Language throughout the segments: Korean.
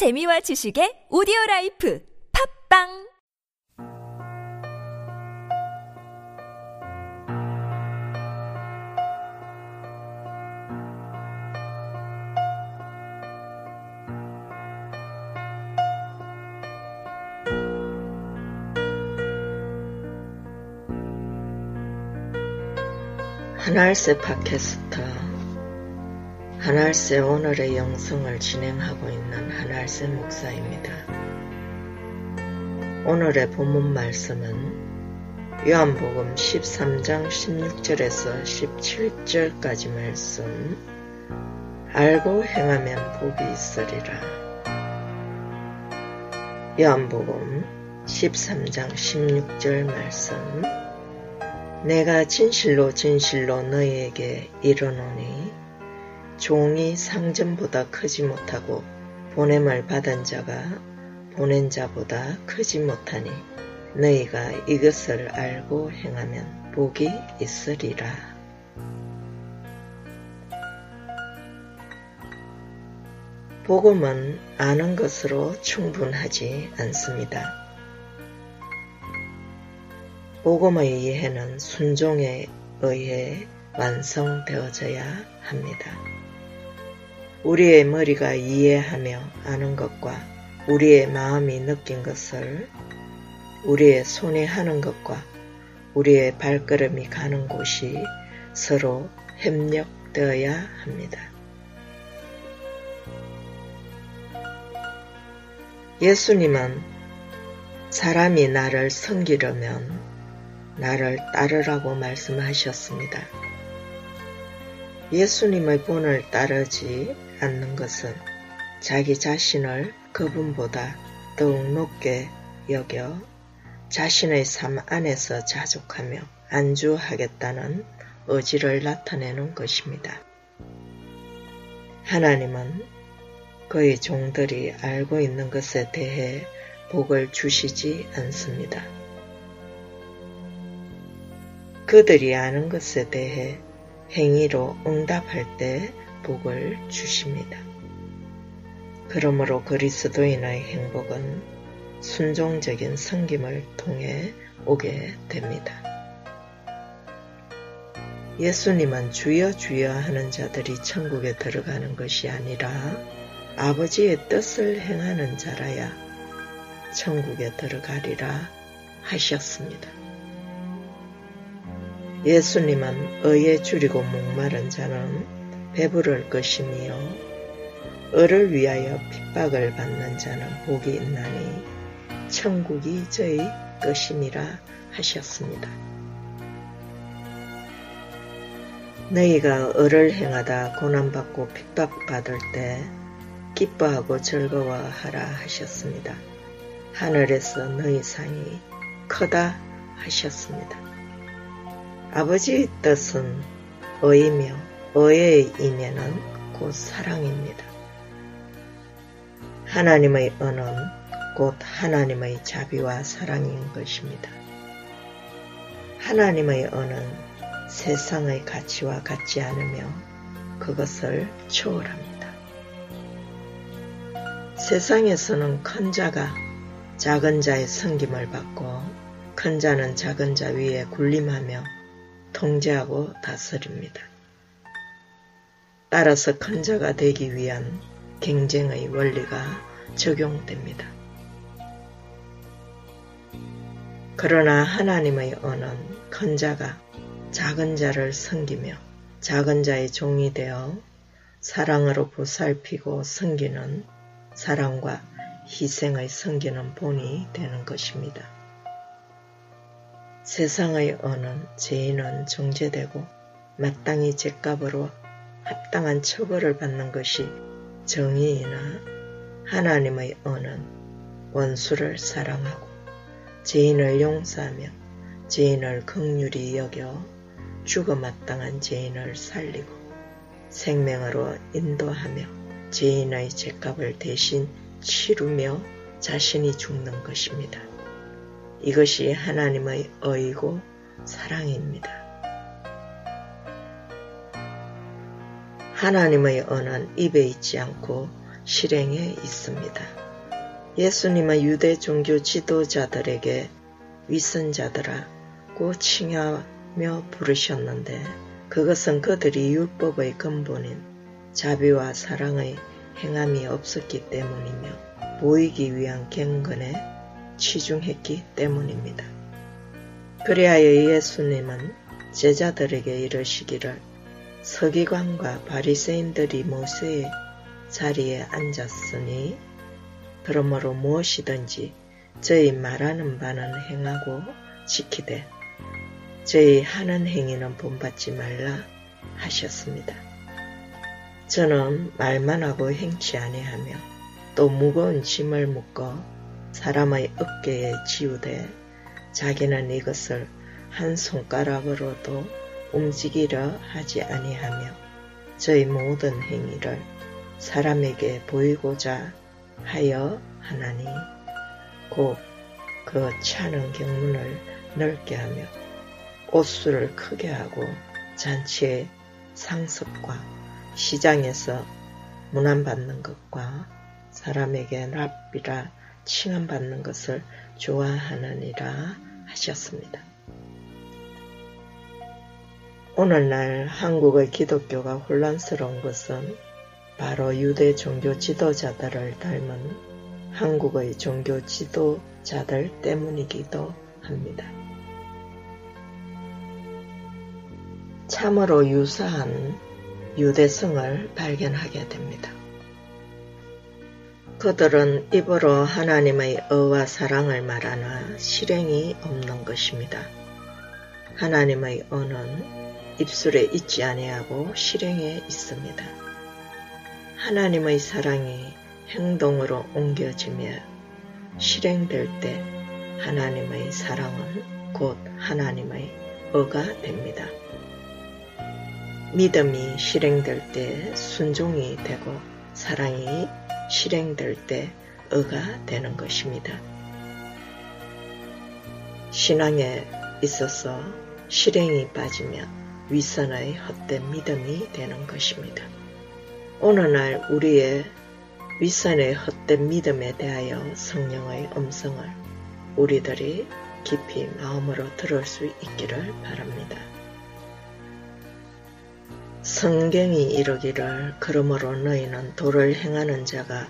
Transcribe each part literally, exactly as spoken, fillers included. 재미와 지식의 오디오라이프 팝빵 하나일세 팟캐스트 하나일세 오늘의 영성을 진행하고 있는 하나일세 목사입니다. 오늘의 본문 말씀은 요한복음 십삼 장 십육 절에서 십칠 절까지 말씀 알고 행하면 복이 있으리라. 요한복음 십삼 장 십육 절 말씀 내가 진실로 진실로 너희에게 이르노니 종이 상전보다 크지 못하고 보냄을 받은 자가 보낸 자보다 크지 못하니 너희가 이것을 알고 행하면 복이 있으리라. 복음은 아는 것으로 충분하지 않습니다. 복음의 이해는 순종에 의해 완성되어져야 합니다. 우리의 머리가 이해하며 아는 것과 우리의 마음이 느낀 것을 우리의 손이 하는 것과 우리의 발걸음이 가는 곳이 서로 협력되어야 합니다. 예수님은 사람이 나를 섬기려면 나를 따르라고 말씀하셨습니다. 예수님의 본을 따르지 않는 것은 자기 자신을 그분보다 더욱 높게 여겨 자신의 삶 안에서 자족하며 안주하겠다는 의지를 나타내는 것입니다. 하나님은 그의 종들이 알고 있는 것에 대해 복을 주시지 않습니다. 그들이 아는 것에 대해 행위로 응답할 때 복을 주십니다. 그러므로 그리스도인의 행복은 순종적인 섬김을 통해 오게 됩니다. 예수님은 주여 주여 하는 자들이 천국에 들어가는 것이 아니라 아버지의 뜻을 행하는 자라야 천국에 들어가리라 하셨습니다. 예수님은 의에 주리고 목마른 자는 배부를 것이며 의를 위하여 핍박을 받는 자는 복이 있나니 천국이 저의 것이니라 하셨습니다. 너희가 의를 행하다 고난받고 핍박받을 때 기뻐하고 즐거워하라 하셨습니다. 하늘에서 너희 상이 크다 하셨습니다. 아버지의 뜻은 의이며 의의 임에는 곧 사랑입니다. 하나님의 은은 곧 하나님의 자비와 사랑인 것입니다. 하나님의 은은 세상의 가치와 같지 않으며 그것을 초월합니다. 세상에서는 큰 자가 작은 자의 섬김을 받고 큰 자는 작은 자 위에 군림하며 통제하고 다스립니다. 따라서 큰 자가 되기 위한 경쟁의 원리가 적용됩니다. 그러나 하나님의 은은 큰 자가 작은 자를 섬기며 작은 자의 종이 되어 사랑으로 보살피고 섬기는 사랑과 희생의 섬기는 본이 되는 것입니다. 세상의 언은 죄인은 정죄되고 마땅히 죄값으로 합당한 처벌을 받는 것이 정의이나 하나님의 언은 원수를 사랑하고 죄인을 용서하며 죄인을 긍휼히 여겨 죽어 마땅한 죄인을 살리고 생명으로 인도하며 죄인의 죄값을 대신 치르며 자신이 죽는 것입니다. 이것이 하나님의 의이고 사랑입니다. 하나님의 언은 입에 있지 않고 실행해 있습니다. 예수님은 유대 종교 지도자들에게 위선자들아고 칭하며 부르셨는데 그것은 그들이 율법의 근본인 자비와 사랑의 행함이 없었기 때문이며 보이기 위한 경건에 치중했기 때문입니다. 그리하여 예수님은 제자들에게 이르시기를 서기관과 바리새인들이 모세의 자리에 앉았으니 그러므로 무엇이든지 저희 말하는 바는 행하고 지키되 저희 하는 행위는 본받지 말라 하셨습니다. 저는 말만 하고 행치 아니하며 또 무거운 짐을 묶어 사람의 어깨에 지우되 자기는 이것을 한 손가락으로도 움직이려 하지 아니하며 저희 모든 행위를 사람에게 보이고자 하여 하나니 곧 그 차는 경문을 넓게 하며 옷수를 크게 하고 잔치의 상습과 시장에서 문안받는 것과 사람에게 랍비라 칭함받는 것을 좋아하느니라 하셨습니다. 오늘날 한국의 기독교가 혼란스러운 것은 바로 유대 종교 지도자들을 닮은 한국의 종교 지도자들 때문이기도 합니다. 참으로 유사한 유대성을 발견하게 됩니다. 그들은 입으로 하나님의 의와 사랑을 말하나 실행이 없는 것입니다. 하나님의 의는 입술에 있지 아니하고 실행에 있습니다. 하나님의 사랑이 행동으로 옮겨지며 실행될 때 하나님의 사랑은 곧 하나님의 의가 됩니다. 믿음이 실행될 때 순종이 되고 사랑이 실행될 때 의가 되는 것입니다. 신앙에 있어서 실행이 빠지면 위선의 헛된 믿음이 되는 것입니다. 오늘날 우리의 위선의 헛된 믿음에 대하여 성령의 음성을 우리들이 깊이 마음으로 들을 수 있기를 바랍니다. 성경이 이르기를 그러므로 너희는 도를 행하는 자가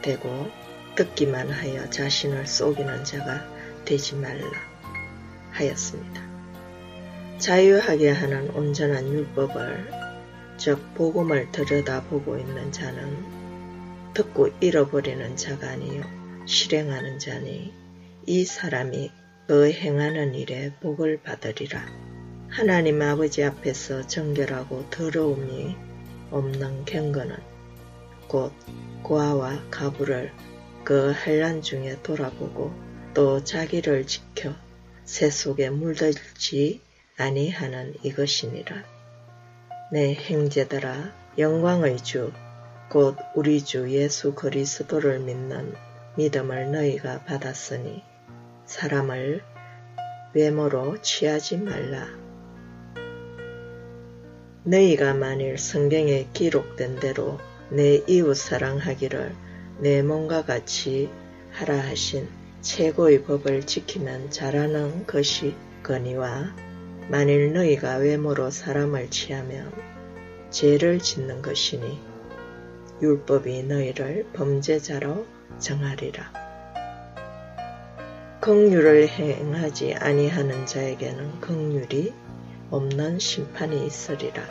되고 듣기만 하여 자신을 속이는 자가 되지 말라 하였습니다. 자유하게 하는 온전한 율법을 즉 복음을 들여다보고 있는 자는 듣고 잃어버리는 자가 아니요 실행하는 자니 이 사람이 그 행하는 일에 복을 받으리라. 하나님 아버지 앞에서 정결하고 더러움이 없는 경건은 곧 고아와 가부를 그 환난 중에 돌아보고 또 자기를 지켜 새 속에 물들지 아니하는 이것이니라. 내 형제들아 영광의 주 곧 우리 주 예수 그리스도를 믿는 믿음을 너희가 받았으니 사람을 외모로 취하지 말라. 너희가 만일 성경에 기록된 대로 내 이웃 사랑하기를 내 몸과 같이 하라 하신 최고의 법을 지키면 잘하는 것이 거니와 만일 너희가 외모로 사람을 취하면 죄를 짓는 것이니 율법이 너희를 범죄자로 정하리라. 긍휼을 행하지 아니하는 자에게는 긍휼이 없는 심판이 있으리라.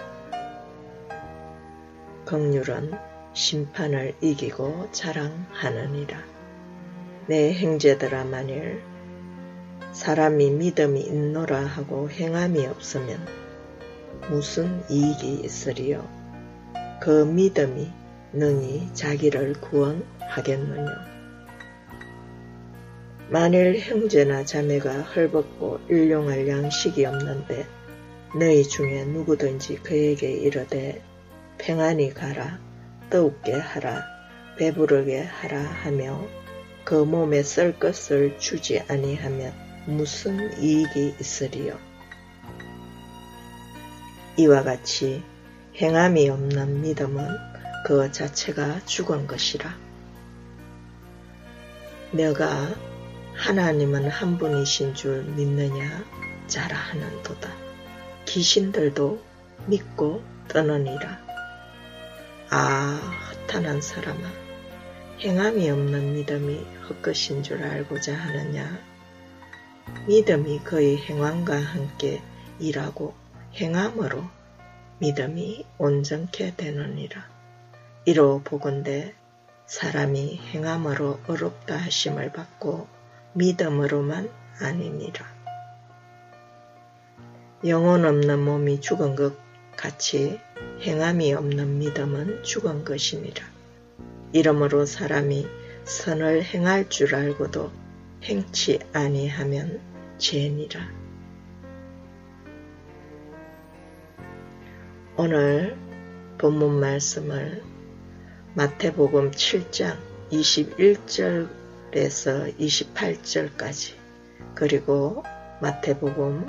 긍휼은 심판을 이기고 자랑하느니라. 내 형제들아 만일 사람이 믿음이 있노라 하고 행함이 없으면 무슨 이익이 있으리요? 그 믿음이 능히 자기를 구원하겠느냐? 만일 형제나 자매가 헐벗고 일용할 양식이 없는데 너희 중에 누구든지 그에게 이르되 평안히 가라, 뜨겁게 하라, 배부르게 하라 하며 그 몸에 쓸 것을 주지 아니하면 무슨 이익이 있으리요? 이와 같이 행함이 없는 믿음은 그와 자체가 죽은 것이라. 내가 하나님은 한 분이신 줄 믿느냐 자라 하는도다. 귀신들도 믿고 떠느니라. 아, 허탄한 사람아, 행함이 없는 믿음이 헛것인 줄 알고자 하느냐? 믿음이 그의 행함과 함께 일하고 행함으로 믿음이 온전케 되느니라. 이로 보건대 사람이 행함으로 의롭다 하심을 받고 믿음으로만 아니니라. 영혼 없는 몸이 죽은 것 같이 행함이 없는 믿음은 죽은 것이니라. 이러므로 사람이 선을 행할 줄 알고도 행치 아니하면 죄니라. 오늘 본문 말씀을 마태복음 칠 장 이십일 절에서 이십팔 절까지, 그리고 마태복음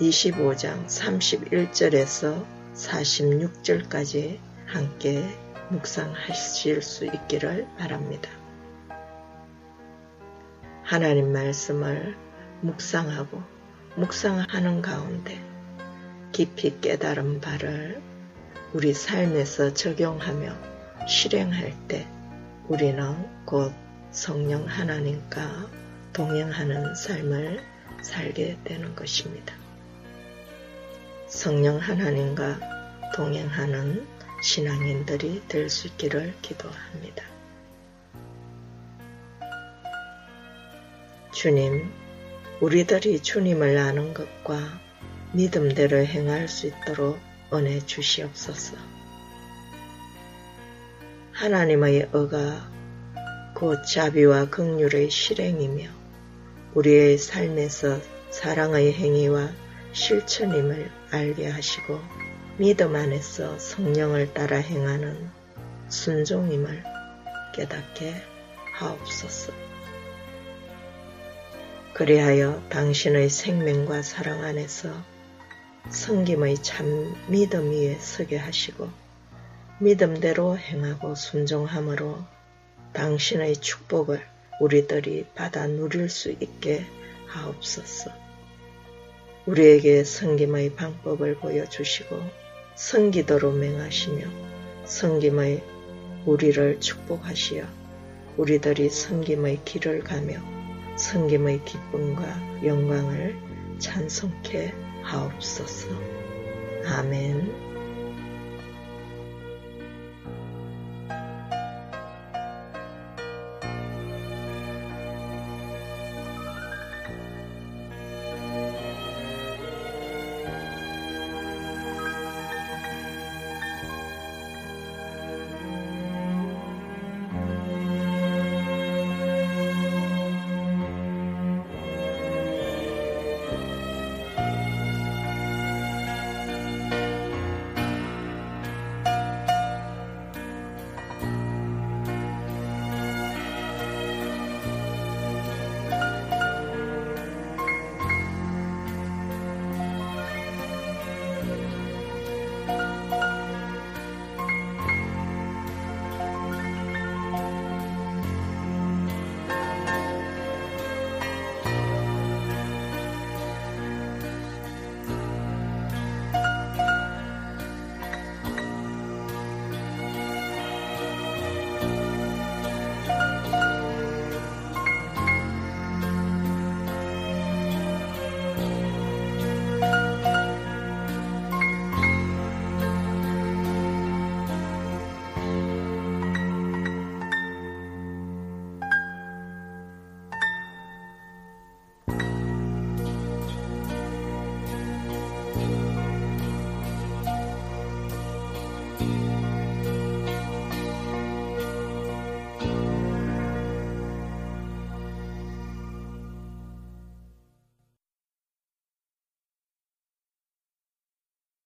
이십오 장 삼십일 절에서 사십육 절까지 함께 묵상하실 수 있기를 바랍니다. 하나님 말씀을 묵상하고 묵상하는 가운데 깊이 깨달은 바를 우리 삶에서 적용하며 실행할 때 우리는 곧 성령 하나님과 동행하는 삶을 살게 되는 것입니다. 성령 하나님과 동행하는 신앙인들이 될 수 있기를 기도합니다. 주님, 우리들이 주님을 아는 것과 믿음대로 행할 수 있도록 은혜 주시옵소서. 하나님의 의가 곧 자비와 긍휼의 실행이며 우리의 삶에서 사랑의 행위와 실천임을 알게 하시고 믿음 안에서 성령을 따라 행하는 순종임을 깨닫게 하옵소서. 그리하여 당신의 생명과 사랑 안에서 섬김의 참 믿음 위에 서게 하시고 믿음대로 행하고 순종함으로 당신의 축복을 우리들이 받아 누릴 수 있게 하옵소서. 우리에게 섬김의 방법을 보여주시고 섬기도록 명하시며 섬김의 우리를 축복하시어 우리들이 섬김의 길을 가며 섬김의 기쁨과 영광을 찬송케 하옵소서. 아멘.